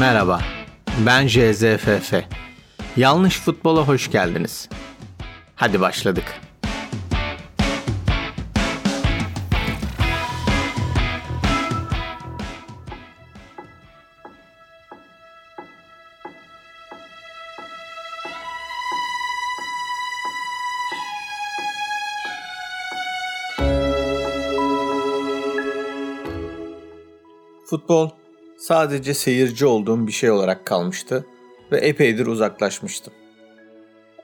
Merhaba, ben JZFF. Yanlış Futbola hoş geldiniz. Hadi başladık. Futbol sadece seyirci olduğum bir şey olarak kalmıştı ve epeydir uzaklaşmıştım.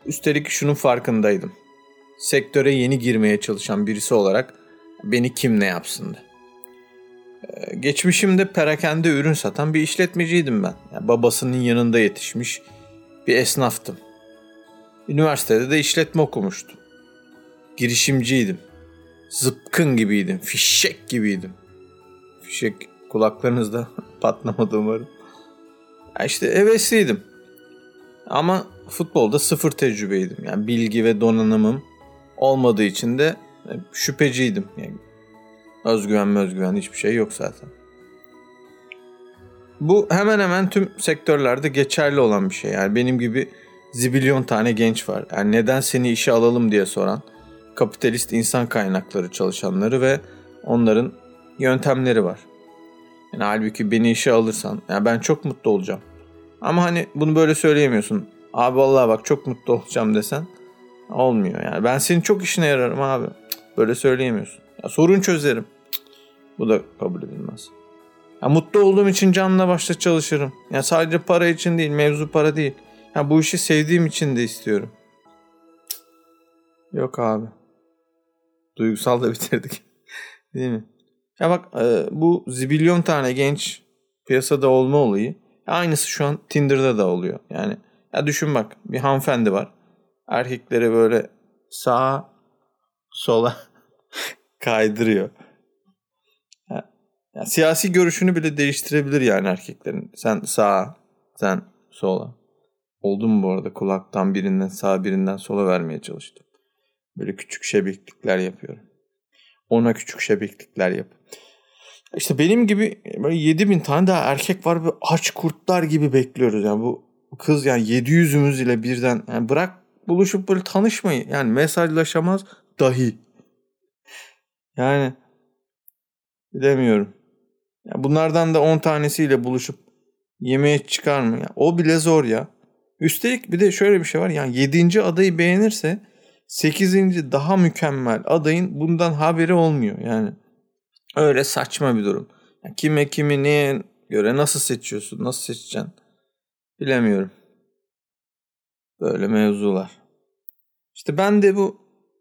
Üstelik şunun farkındaydım. Sektöre yeni girmeye çalışan birisi olarak beni kim ne yapsındı? Geçmişimde perakende ürün satan bir işletmeciydim ben. Yani babasının yanında yetişmiş bir esnaftım. Üniversitede de işletme okumuştum. Girişimciydim. Zıpkın gibiydim, fişek gibiydim. Fişek kulaklarınızda patlamadı umarım. İşte hevesliydim. Ama futbolda sıfır tecrübeydim. Yani bilgi ve donanımım olmadığı için de şüpheciydim. Yani özgüven hiçbir şey yok zaten. Bu hemen hemen tüm sektörlerde geçerli olan bir şey. Yani benim gibi zibilyon tane genç var. Yani neden seni işe alalım diye soran kapitalist insan kaynakları çalışanları ve onların yöntemleri var. Yani halbuki beni işe alırsan ben çok mutlu olacağım. Ama hani bunu böyle söyleyemiyorsun. Abi vallahi bak çok mutlu olacağım desen olmuyor yani. Ben senin çok işine yararım abi. Böyle söyleyemiyorsun. Ya sorun çözerim. Bu da kabul edilmez. Ya mutlu olduğum için canla başla çalışırım. Ya sadece para için değil, mevzu para değil. Ya bu işi sevdiğim için de istiyorum. Yok abi. Duygusal da bitirdik. Değil mi? Ya bak bu zibilyon tane genç piyasada olma olayı aynısı şu an Tinder'da da oluyor. Yani ya düşün bak, bir hanımefendi var. Erkeklere böyle sağa sola kaydırıyor. Ya siyasi görüşünü bile değiştirebilir yani erkeklerin. Sen sağa, sen sola. Oldu mu bu arada? Kulaktan birinden sağa birinden sola vermeye çalıştım. Böyle küçük şebeklikler yapıyorum. Ona küçük şebeklikler yap. İşte benim gibi böyle 7000 tane daha erkek var ve aç kurtlar gibi bekliyoruz. Yani bu kız yani 700'ümüz ile birden yani bırak buluşup böyle tanışmayı. Yani mesajlaşamaz dahi. Yani bilemiyorum. Yani bunlardan da 10 tanesiyle buluşup yemeğe çıkar mı? Yani o bile zor ya. Üstelik bir de şöyle bir şey var. Yani 7. adayı beğenirse 8. daha mükemmel adayın bundan haberi olmuyor yani. Öyle saçma bir durum. Kimi neye göre nasıl seçiyorsun, nasıl seçeceksin bilemiyorum. Böyle mevzular. İşte ben de bu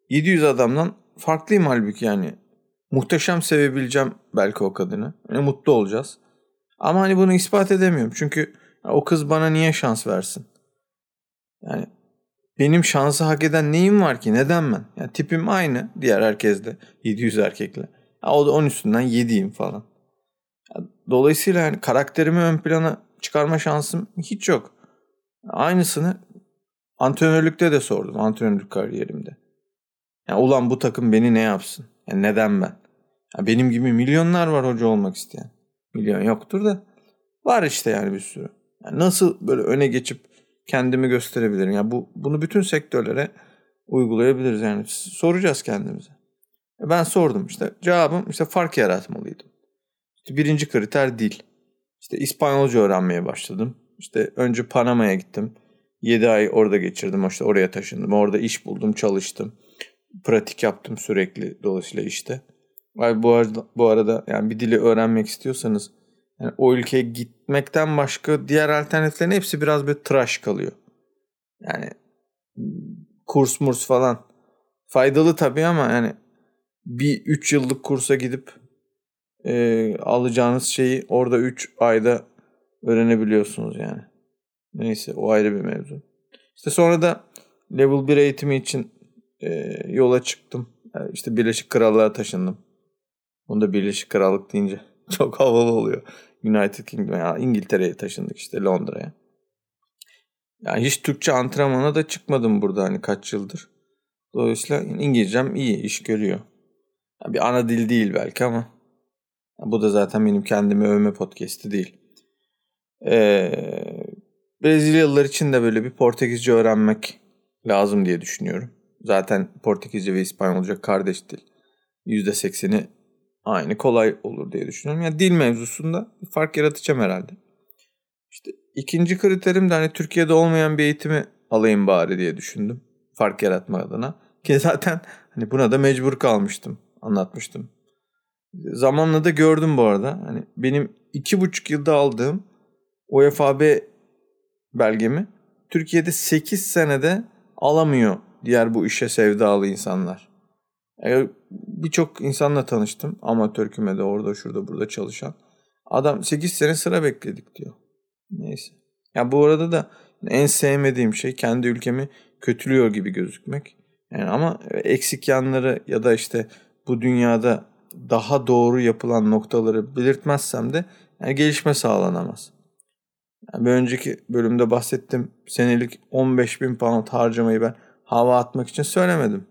700 adamdan farklıyım halbuki yani. Muhteşem sevebileceğim belki o kadını. Yani mutlu olacağız. Ama hani bunu ispat edemiyorum. Çünkü o kız bana niye şans versin? Yani benim şansı hak eden neyim var ki? Neden ben? Yani tipim aynı diğer herkesle. 700 erkekle. O da 10 üstünden 7'yim falan. Dolayısıyla yani karakterimi ön plana çıkarma şansım hiç yok. Aynısını antrenörlükte de sordum. Antrenörlük kariyerimde. Yani ulan bu takım beni ne yapsın? Yani neden ben? Yani benim gibi milyonlar var hoca olmak isteyen. Milyon yoktur da. Var işte yani bir sürü. Yani nasıl böyle öne geçip kendimi gösterebilirim. Ya bunu bütün sektörlere uygulayabiliriz yani. Soracağız kendimize. Ben sordum işte. Cevabım işte fark yaratmalıydım. İşte 1. kriter dil. İşte İspanyolca öğrenmeye başladım. İşte önce Panama'ya gittim. 7 ay orada geçirdim. İşte oraya taşındım. Orada iş buldum, çalıştım. Pratik yaptım sürekli dolayısıyla işte. Bu arada yani bir dili öğrenmek istiyorsanız yani o ülkeye gitmekten başka diğer alternatiflerin hepsi biraz böyle tıraş kalıyor. Yani kurs murs falan faydalı tabii ama yani bir 3 yıllık kursa gidip alacağınız şeyi orada 3 ayda öğrenebiliyorsunuz yani. Neyse o ayrı bir mevzu. İşte sonra da level 1 eğitimi için yola çıktım. Yani işte Birleşik Krallığa taşındım. Bunu da Birleşik Krallık deyince çok havalı oluyor. United Kingdom ya İngiltere'ye taşındık işte Londra'ya. Yani hiç Türkçe antrenmana da çıkmadım burada hani kaç yıldır. Dolayısıyla İngilizcem iyi iş görüyor. Yani bir ana dil değil belki ama bu da zaten benim kendimi övme podcast'i değil. Brezilyalılar için de böyle bir Portekizce öğrenmek lazım diye düşünüyorum. Zaten Portekizce ve İspanyolca kardeş dil. %80'i aynı, kolay olur diye düşünüyorum. Yani dil mevzusunda bir fark yaratacağım herhalde. İşte ikinci kriterim de hani Türkiye'de olmayan bir eğitimi alayım bari diye düşündüm. Fark yaratma adına. Ki zaten hani buna da mecbur kalmıştım. Anlatmıştım. Zamanla da gördüm bu arada. Hani benim 2,5 yılda aldığım UEFA B belgemi Türkiye'de 8 senede alamıyor diğer bu işe sevdalı insanlar. Yani birçok insanla tanıştım. Amatör kümede orada şurada burada çalışan. Adam 8 sene sıra bekledik diyor. Neyse. Ya bu arada da en sevmediğim şey kendi ülkemi kötülüyor gibi gözükmek. Yani ama eksik yanları ya da işte bu dünyada daha doğru yapılan noktaları belirtmezsem de yani gelişme sağlanamaz. Yani bir önceki bölümde bahsettim, senelik 15.000 pound harcamayı ben hava atmak için söylemedim.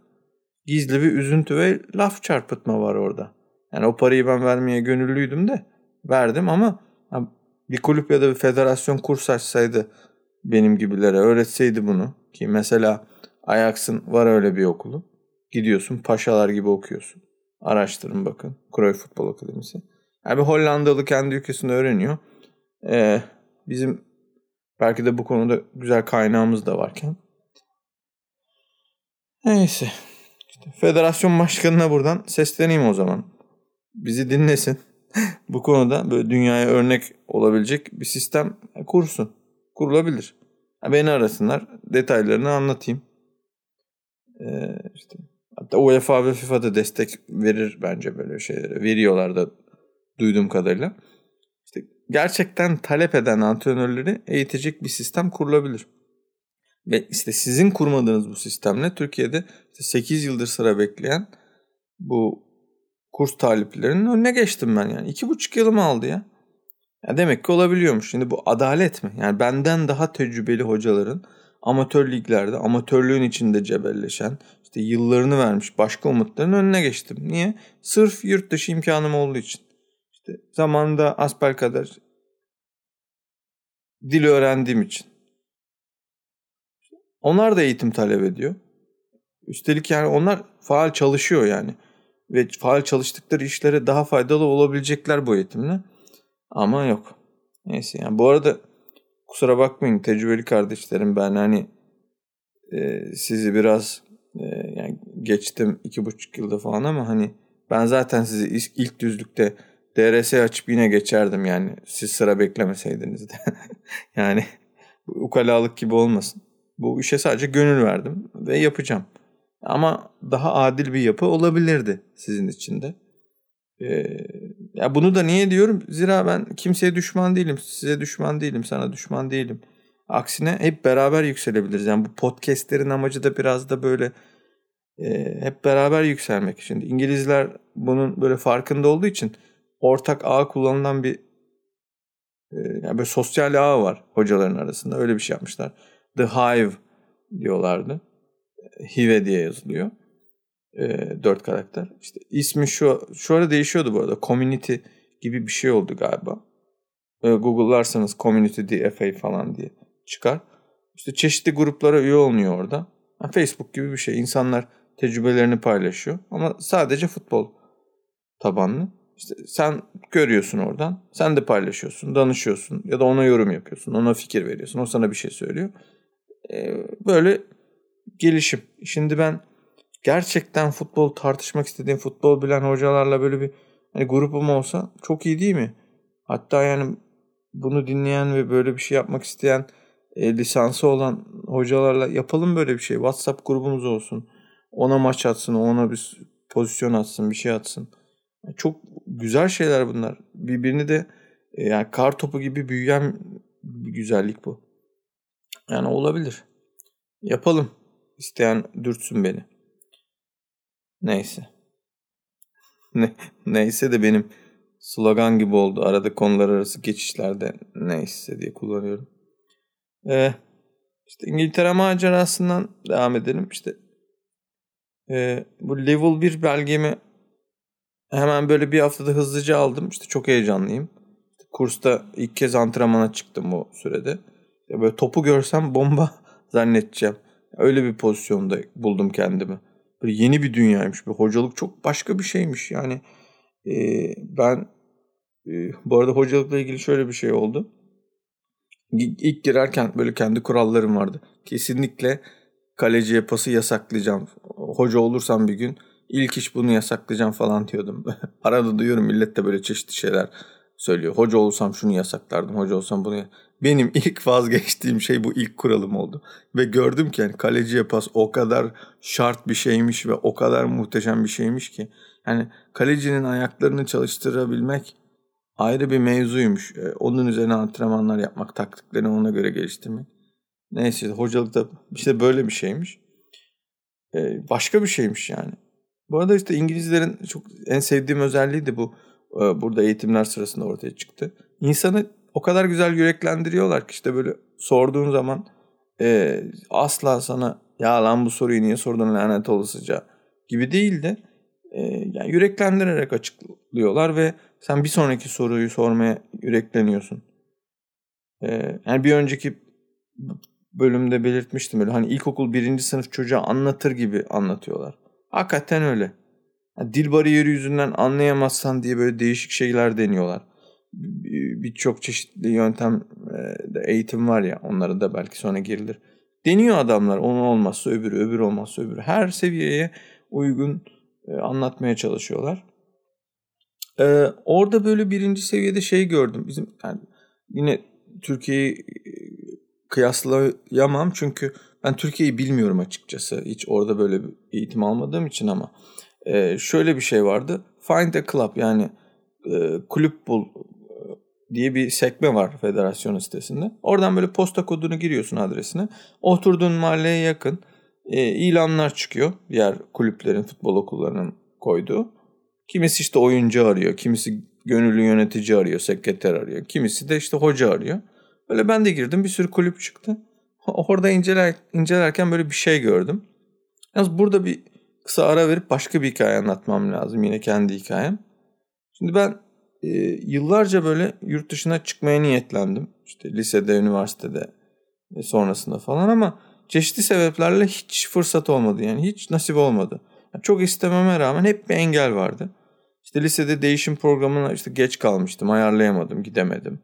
Gizli bir üzüntü ve laf çarpıtma var orada. Yani o parayı ben vermeye gönüllüydüm de verdim ama bir kulüp ya da bir federasyon kurs açsaydı benim gibilere öğretseydi bunu ki mesela Ajax'ın var öyle bir okulu. Gidiyorsun paşalar gibi okuyorsun. Araştırın bakın. Cruyff Futbol Akademisi. Yani bir Hollandalı kendi ülkesinde öğreniyor. Bizim belki de bu konuda güzel kaynağımız da varken. Neyse. İşte federasyon başkanına buradan sesleneyim o zaman. Bizi dinlesin. Bu konuda böyle dünyaya örnek olabilecek bir sistem kursun. Kurulabilir. Beni arasınlar. Detaylarını anlatayım. İşte hatta UEFA ve FIFA da destek verir bence böyle şeylere. Veriyorlar da duyduğum kadarıyla. İşte gerçekten talep eden antrenörleri eğitecek bir sistem kurulabilir. Ve işte sizin kurmadığınız bu sistemle Türkiye'de işte 8 yıldır sıra bekleyen bu kurs taliplerinin önüne geçtim ben yani. 2,5 yılımı aldı ya. Ya demek ki olabiliyormuş. Şimdi bu adalet mi? Yani benden daha tecrübeli hocaların amatör liglerde, amatörlüğün içinde cebelleşen, işte yıllarını vermiş başka umutların önüne geçtim. Niye? Sırf yurt dışı imkanım olduğu için. İşte zamanında asbelkader dil öğrendiğim için. Onlar da eğitim talep ediyor. Üstelik yani onlar faal çalışıyor yani. Ve faal çalıştıkları işlere daha faydalı olabilecekler bu eğitimle. Ama yok. Neyse yani bu arada kusura bakmayın tecrübeli kardeşlerim, ben hani sizi biraz yani geçtim 2,5 yılda falan ama hani ben zaten sizi ilk düzlükte DRS açıp yine geçerdim yani siz sıra beklemeseydiniz de. Yani ukalalık gibi olmasın. Bu işe sadece gönül verdim ve yapacağım. Ama daha adil bir yapı olabilirdi sizin için de. Ya bunu da niye diyorum? Zira ben kimseye düşman değilim, size düşman değilim, sana düşman değilim. Aksine hep beraber yükselebiliriz. Yani bu podcastlerin amacı da biraz da böyle hep beraber yükselmek. Şimdi İngilizler bunun böyle farkında olduğu için ortak ağ kullanılan bir yani böyle sosyal ağ var hocaların arasında. Öyle bir şey yapmışlar. The Hive diyorlardı. Hive diye yazılıyor. 4 karakter. İşte ismi şu ara değişiyordu bu arada. Community gibi bir şey oldu galiba. Google'larsanız Community DFA falan diye çıkar. İşte çeşitli gruplara üye olunuyor orada. Yani Facebook gibi bir şey. İnsanlar tecrübelerini paylaşıyor. Ama sadece futbol tabanlı. İşte sen görüyorsun oradan. Sen de paylaşıyorsun, danışıyorsun ya da ona yorum yapıyorsun. Ona fikir veriyorsun. O sana bir şey söylüyor. Böyle gelişim. Şimdi ben gerçekten futbol tartışmak istediğim, futbol bilen hocalarla böyle bir hani grubum olsa çok iyi değil mi? Hatta yani bunu dinleyen ve böyle bir şey yapmak isteyen lisansı olan hocalarla yapalım böyle bir şey. WhatsApp grubumuz olsun. Ona maç atsın, ona bir pozisyon atsın, bir şey atsın. Yani çok güzel şeyler bunlar. Birbirini de yani kar topu gibi büyüyen bir güzellik bu. Yani olabilir. Yapalım. İsteyen dürtsün beni. Neyse. Neyse de benim slogan gibi oldu. Arada konular arası geçişlerde neyse diye kullanıyorum. İşte İngiltere macerasından devam edelim. İşte bu level 1 belgemi hemen böyle bir haftada hızlıca aldım. İşte çok heyecanlıyım. kursta ilk kez antrenmana çıktım o sürede. Ya böyle topu görsem bomba zannedeceğim. Öyle bir pozisyonda buldum kendimi. Böyle yeni bir dünyaymış. Bir hocalık çok başka bir şeymiş. Yani bu arada hocalıkla ilgili şöyle bir şey oldu. İlk girerken böyle kendi kurallarım vardı. Kesinlikle kaleciye pası yasaklayacağım. Hoca olursam bir gün ilk iş bunu yasaklayacağım falan diyordum. Arada duyuyorum millet de böyle çeşitli şeyler söylüyor. Hoca olsam şunu yasaklardım. Hoca olsam bunu. Benim ilk vazgeçtiğim şey bu ilk kuralım oldu. Ve gördüm ki yani kaleciye pas o kadar şart bir şeymiş ve o kadar muhteşem bir şeymiş ki. Yani kalecinin ayaklarını çalıştırabilmek ayrı bir mevzuymuş. Onun üzerine antrenmanlar yapmak, taktiklerini ona göre geliştirmek. Neyse hocalıkta işte böyle bir şeymiş. Başka bir şeymiş yani. Bu arada işte İngilizlerin çok en sevdiğim özelliği de bu. Burada eğitimler sırasında ortaya çıktı. İnsanı o kadar güzel yüreklendiriyorlar ki işte böyle sorduğun zaman asla sana ya lan bu soruyu niye sordun lanet olasıca gibi değil de yani yüreklendirerek açıklıyorlar ve sen bir sonraki soruyu sormaya yürekleniyorsun. Yani bir önceki bölümde belirtmiştim öyle hani ilkokul 1. sınıf çocuğa anlatır gibi anlatıyorlar. Hakikaten öyle. Yani dil bariyeri yüzünden anlayamazsan diye böyle değişik şeyler deniyorlar. Birçok çeşitli yöntem eğitim var ya onlara da belki sonra girilir. Deniyor adamlar onu olmazsa öbürü, öbürü olmazsa öbürü. Her seviyeye uygun anlatmaya çalışıyorlar. Orada böyle 1. seviyede şey gördüm. Bizim yani yine Türkiye'yi kıyaslayamam çünkü ben Türkiye'yi bilmiyorum açıkçası. Hiç orada böyle bir eğitim almadığım için ama şöyle bir şey vardı. Find a Club yani kulüp bul diye bir sekme var federasyon sitesinde. Oradan böyle posta kodunu giriyorsun adresine. Oturduğun mahalleye yakın ilanlar çıkıyor. Diğer kulüplerin, futbol okullarının koyduğu. Kimisi işte oyuncu arıyor, kimisi gönüllü yönetici arıyor, sekreter arıyor. Kimisi de işte hoca arıyor. Böyle ben de girdim bir sürü kulüp çıktı. Orada incelerken böyle bir şey gördüm. Yalnız burada bir kısa ara verip başka bir hikaye anlatmam lazım. Yine kendi hikayem. Şimdi ben yıllarca böyle yurt dışına çıkmaya niyetlendim. İşte lisede, üniversitede sonrasında falan ama çeşitli sebeplerle hiç fırsat olmadı. Yani hiç nasip olmadı. Yani çok istememe rağmen hep bir engel vardı. İşte lisede değişim programına işte geç kalmıştım. Ayarlayamadım, gidemedim.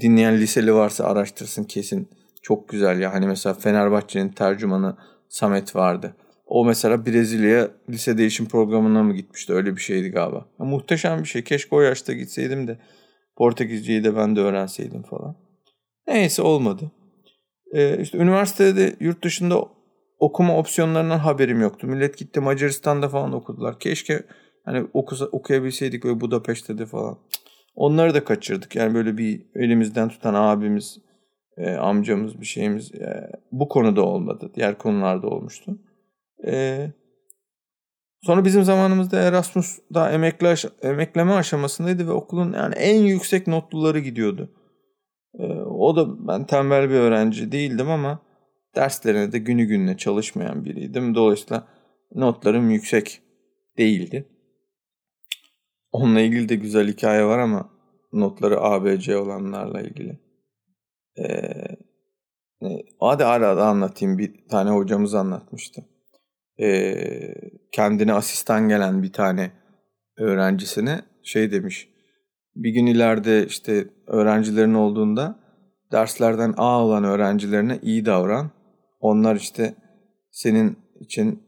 Dinleyen liseli varsa araştırsın kesin. Çok güzel ya. Hani mesela Fenerbahçe'nin tercümanı Samet vardı. O mesela Brezilya lise değişim programına mı gitmişti? Öyle bir şeydi galiba. Ya, muhteşem bir şey. Keşke o yaşta gitseydim de Portekizce'yi de ben de öğrenseydim falan. Neyse olmadı. İşte üniversitede yurt dışında okuma opsiyonlarından haberim yoktu. Millet gitti Macaristan'da falan okudular. Keşke hani okuyabilseydik böyle Budapeşte'de falan. Onları da kaçırdık. Yani böyle bir elimizden tutan abimiz, amcamız bir şeyimiz bu konuda olmadı. Diğer konularda olmuştu. Sonra bizim zamanımızda Erasmus daha emekleme aşamasındaydı ve okulun yani en yüksek notluları gidiyordu. O da ben tembel bir öğrenci değildim ama derslerine de günü gününe çalışmayan biriydim. Dolayısıyla notlarım yüksek değildi. Onunla ilgili de güzel hikaye var ama notları ABC olanlarla ilgili. Hadi arada anlatayım. Bir tane hocamız anlatmıştı. Kendine asistan gelen bir tane öğrencisine şey demiş. Bir gün ileride işte öğrencilerin olduğunda derslerden A olan öğrencilerine iyi davran. Onlar işte senin için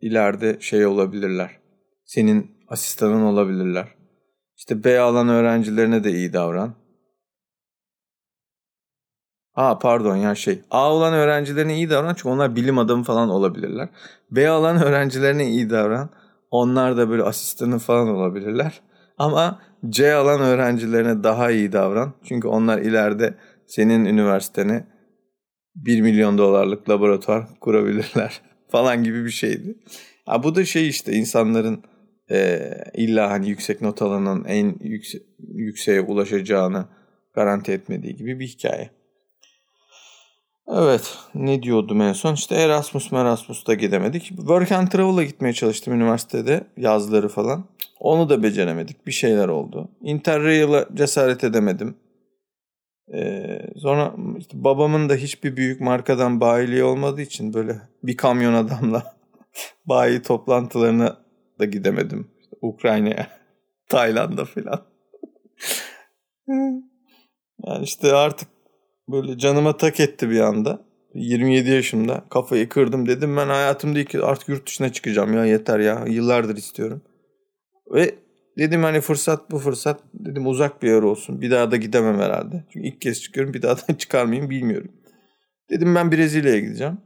ileride şey olabilirler. Senin asistanın olabilirler. İşte B alan öğrencilerine de iyi davran. A alan öğrencilerine iyi davran çünkü onlar bilim adamı falan olabilirler. B alan öğrencilerine iyi davran. Onlar da böyle asistanın falan olabilirler. Ama C alan öğrencilerine daha iyi davran. Çünkü onlar ileride senin üniversitene $1 milyon laboratuvar kurabilirler falan gibi bir şeydi. Ha, bu da şey işte insanların illa hani yüksek not alanın en yükseğe ulaşacağını garanti etmediği gibi bir hikaye. Evet, ne diyordum en son? İşte Erasmus'ta gidemedik. Work and Travel'a gitmeye çalıştım üniversitede, yazları falan. Onu da beceremedik. Bir şeyler oldu. Interrail'a cesaret edemedim. Sonra işte babamın da hiçbir büyük markadan bayiliği olmadığı için böyle bir kamyon adamla bayi toplantılarına da gidemedim. İşte Ukrayna'ya, Tayland'a falan. Yani işte artık böyle canıma tak etti bir anda. 27 yaşımda kafayı kırdım, dedim ben hayatımda artık yurt dışına çıkacağım ya, yeter ya, yıllardır istiyorum. Ve dedim hani fırsat bu fırsat, dedim uzak bir yer olsun, bir daha da gidemem herhalde. Çünkü ilk kez çıkıyorum, bir daha da çıkar mıyım bilmiyorum. Dedim ben Brezilya'ya gideceğim.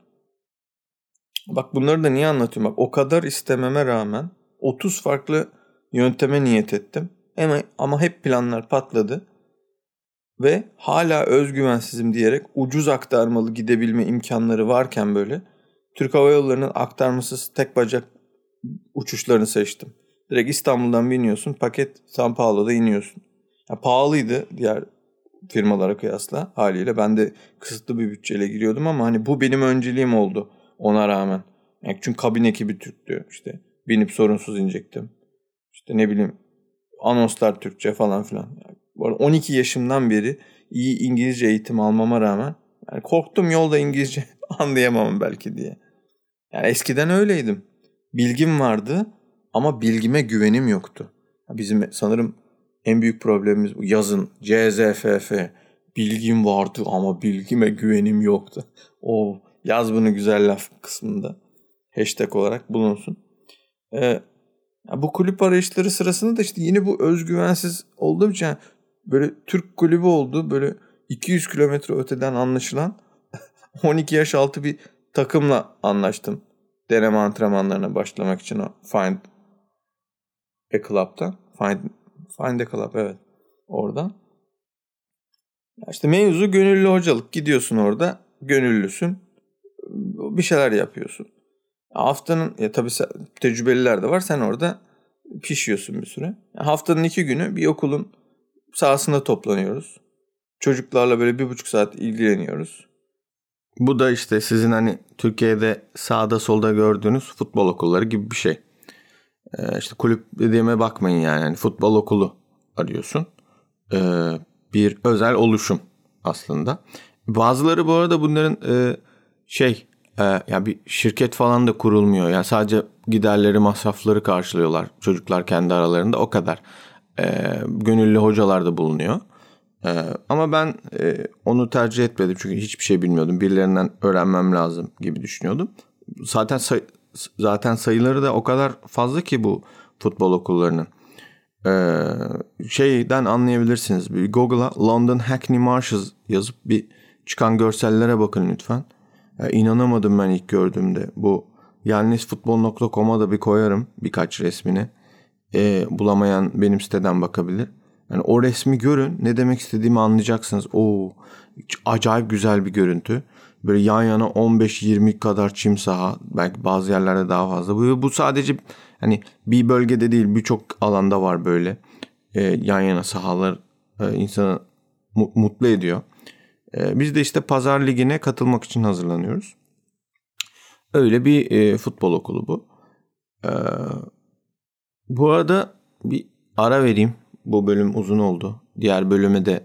Bak bunları da niye anlatıyorum, bak o kadar istememe rağmen 30 farklı yönteme niyet ettim. Ama hep planlar patladı. Ve hala özgüvensizim diyerek ucuz aktarmalı gidebilme imkanları varken böyle Türk Hava Yolları'nın aktarmasız tek bacak uçuşlarını seçtim. Direkt İstanbul'dan biniyorsun, paket São Paulo'da iniyorsun. Ya, pahalıydı diğer firmalara kıyasla haliyle. Ben de kısıtlı bir bütçeyle giriyordum ama hani bu benim önceliğim oldu ona rağmen. Yani çünkü kabin ekibi Türktü, işte binip sorunsuz inecektim. İşte ne bileyim anonslar Türkçe falan filan. Yani 12 yaşımdan beri iyi İngilizce eğitim almama rağmen yani korktum yolda İngilizce anlayamam belki diye. Yani eskiden öyleydim. Bilgim vardı ama bilgime güvenim yoktu. Bizim sanırım en büyük problemimiz bu yazın. JZFF, bilgim vardı ama bilgime güvenim yoktu. O yaz bunu güzel laf kısmında hashtag olarak bulunsun. Bu kulüp arayışları sırasında da işte yine bu özgüvensiz olduğum için yani böyle Türk kulübü oldu. Böyle 200 kilometre öteden anlaşılan 12 yaş altı bir takımla anlaştım. Deneme antrenmanlarına başlamak için o Find A Club'tan. Find A Club, evet. Oradan. İşte mevzu gönüllü hocalık. Gidiyorsun orada. Gönüllüsün. Bir şeyler yapıyorsun. Haftanın tabii tecrübeliler de var. Sen orada pişiyorsun bir süre. Haftanın 2 günü bir okulun sahasında toplanıyoruz. Çocuklarla böyle 1,5 saat ilgileniyoruz. Bu da işte sizin hani Türkiye'de sağda solda gördüğünüz futbol okulları gibi bir şey. İşte kulüp dediğime bakmayın yani. Futbol okulu arıyorsun. Bir özel oluşum aslında. Bazıları bu arada bunların yani bir şirket falan da kurulmuyor. Yani sadece giderleri, masrafları karşılıyorlar. Çocuklar kendi aralarında o kadar. Gönüllü hocalar da bulunuyor. Ama ben onu tercih etmedim. Çünkü hiçbir şey bilmiyordum. Birilerinden öğrenmem lazım gibi düşünüyordum. Zaten sayıları da o kadar fazla ki bu futbol okullarının. Şeyden anlayabilirsiniz. Bir Google'a London Hackney Marshes yazıp bir çıkan görsellere bakın lütfen. İnanamadım ben ilk gördüğümde. Bu yanlışfutbol.com'a da bir koyarım birkaç resmini. Bulamayan benim siteden bakabilir. Yani o resmi görün, ne demek istediğimi anlayacaksınız. Acayip güzel bir görüntü. Böyle yan yana 15-20 kadar çim saha, belki bazı yerlerde daha fazla. Bu sadece hani bir bölgede değil, birçok alanda var böyle yan yana sahalar, insanı mutlu ediyor. Biz de işte Pazar Ligi'ne katılmak için hazırlanıyoruz. Öyle bir futbol okulu bu. Bu arada bir ara vereyim. Bu bölüm uzun oldu. Diğer bölüme de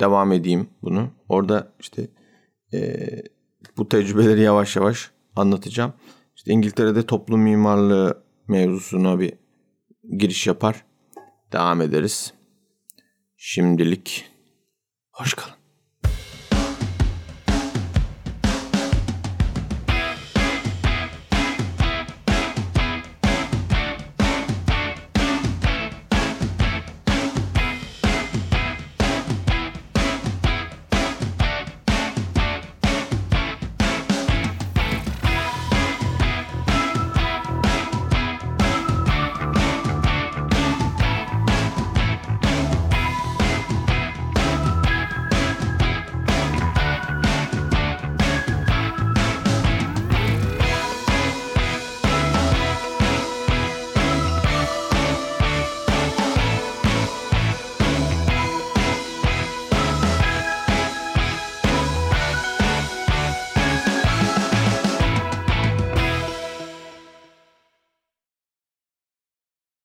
devam edeyim bunu. Orada işte bu tecrübeleri yavaş yavaş anlatacağım. İşte İngiltere'de toplum mimarlığı mevzusuna bir giriş yapar. Devam ederiz. Şimdilik hoşçakalın.